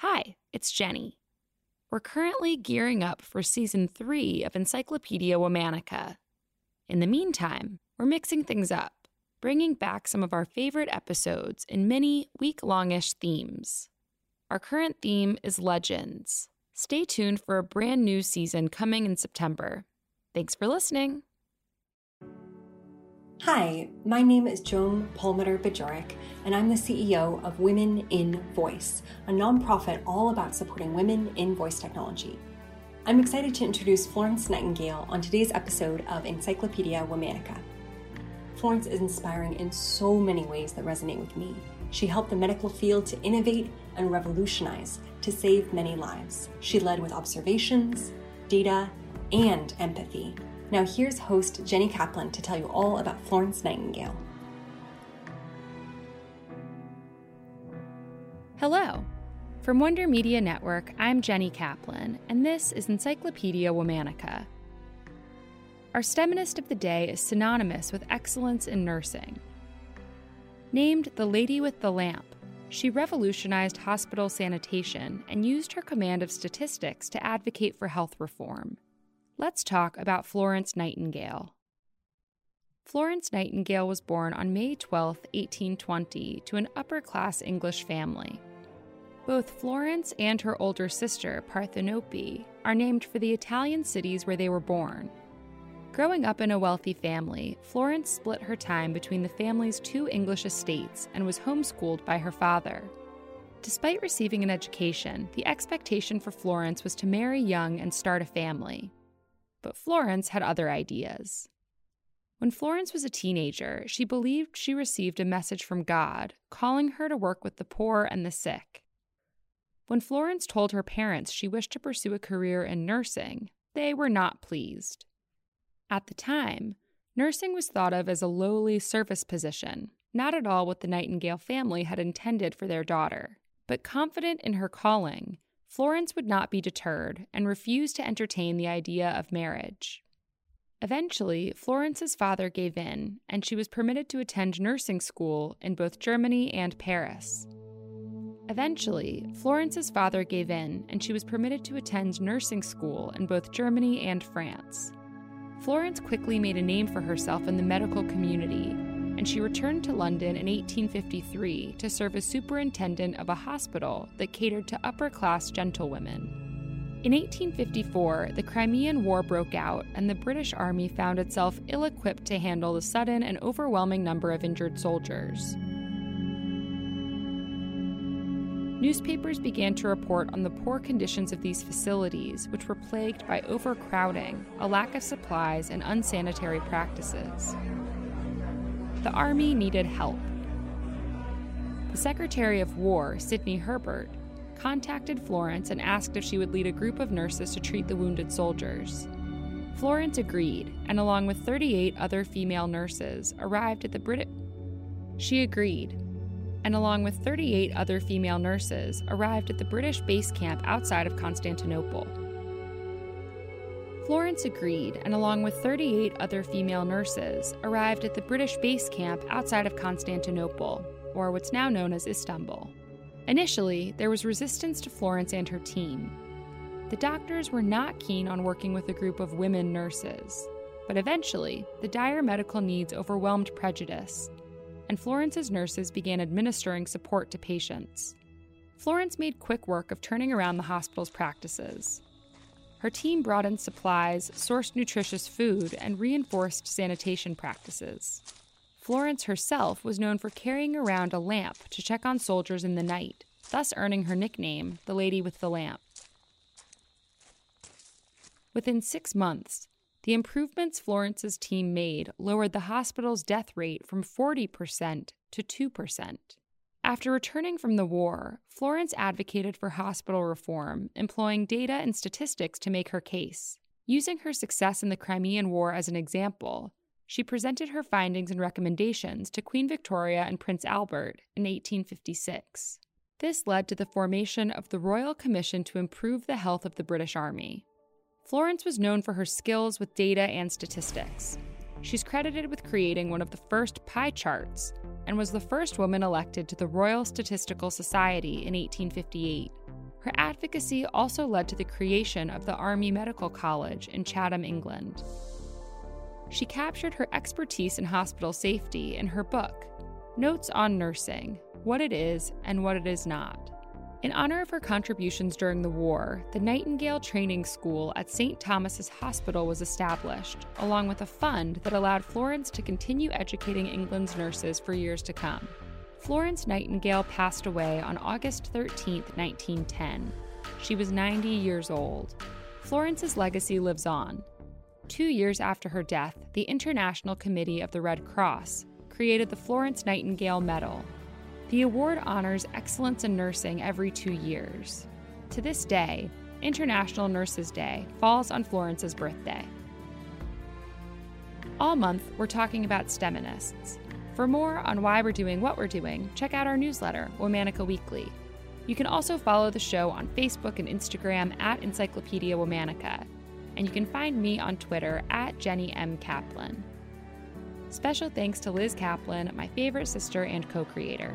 Hi, it's Jenny. We're currently gearing up for Season 3 of Encyclopedia Womanica. In the meantime, we're mixing things up, bringing back some of our favorite episodes in many week-longish themes. Our current theme is Legends. Stay tuned for a brand new season coming in September. Thanks for listening. Hi, my name is Joan Palmeter Bajorek, and I'm the CEO of Women in Voice, a nonprofit all about supporting women in voice technology. I'm excited to introduce Florence Nightingale on today's episode of Encyclopedia Womanica. Florence is inspiring in so many ways that resonate with me. She helped the medical field to innovate and revolutionize to save many lives. She led with observations, data, and empathy. Now here's host Jenny Kaplan to tell you all about Florence Nightingale. Hello. From Wonder Media Network, I'm Jenny Kaplan, and this is Encyclopedia Womanica. Our STEMinist of the day is synonymous with excellence in nursing. Named the Lady with the Lamp, she revolutionized hospital sanitation and used her command of statistics to advocate for health reform. Let's talk about Florence Nightingale. Florence Nightingale was born on May 12, 1820, to an upper-class English family. Both Florence and her older sister, Parthenope, are named for the Italian cities where they were born. Growing up in a wealthy family, Florence split her time between the family's two English estates and was homeschooled by her father. Despite receiving an education, the expectation for Florence was to marry young and start a family. But Florence had other ideas. When Florence was a teenager, she believed she received a message from God, calling her to work with the poor and the sick. When Florence told her parents she wished to pursue a career in nursing, they were not pleased. At the time, nursing was thought of as a lowly service position, not at all what the Nightingale family had intended for their daughter. But confident in her calling, Florence would not be deterred and refused to entertain the idea of marriage. Eventually, Florence's father gave in, and she was permitted to attend nursing school in both Germany and Paris. Florence quickly made a name for herself in the medical community, and she returned to London in 1853 to serve as superintendent of a hospital that catered to upper-class gentlewomen. In 1854, the Crimean War broke out, and the British Army found itself ill-equipped to handle the sudden and overwhelming number of injured soldiers. Newspapers began to report on the poor conditions of these facilities, which were plagued by overcrowding, a lack of supplies, and unsanitary practices. The army needed help. The Secretary of War, Sidney Herbert, contacted Florence and asked if she would lead a group of nurses to treat the wounded soldiers. Florence agreed, and along with 38 other female nurses, arrived at the British base camp outside of Constantinople. Or what's now known as Istanbul. Initially, there was resistance to Florence and her team. The doctors were not keen on working with a group of women nurses, but eventually, the dire medical needs overwhelmed prejudice, and Florence's nurses began administering support to patients. Florence made quick work of turning around the hospital's practices. Her team brought in supplies, sourced nutritious food, and reinforced sanitation practices. Florence herself was known for carrying around a lamp to check on soldiers in the night, thus earning her nickname, the Lady with the Lamp. Within 6 months, the improvements Florence's team made lowered the hospital's death rate from 40% to 2%. After returning from the war, Florence advocated for hospital reform, employing data and statistics to make her case. Using her success in the Crimean War as an example, she presented her findings and recommendations to Queen Victoria and Prince Albert in 1856. This led to the formation of the Royal Commission to improve the health of the British Army. Florence was known for her skills with data and statistics. She's credited with creating one of the first pie charts, and was the first woman elected to the Royal Statistical Society in 1858. Her advocacy also led to the creation of the Army Medical College in Chatham, England. She captured her expertise in hospital safety in her book, Notes on Nursing: What It Is and What It Is Not. In honor of her contributions during the war, the Nightingale Training School at St. Thomas's Hospital was established, along with a fund that allowed Florence to continue educating England's nurses for years to come. Florence Nightingale passed away on August 13, 1910. She was 90 years old. Florence's legacy lives on. 2 years after her death, the International Committee of the Red Cross created the Florence Nightingale Medal. The award honors excellence in nursing every 2 years. To this day, International Nurses Day falls on Florence's birthday. All month, we're talking about STEMinists. For more on why we're doing what we're doing, check out our newsletter, Womanica Weekly. You can also follow the show on Facebook and Instagram at Encyclopedia Womanica. And you can find me on Twitter at Jenny M. Kaplan. Special thanks to Liz Kaplan, my favorite sister and co-creator.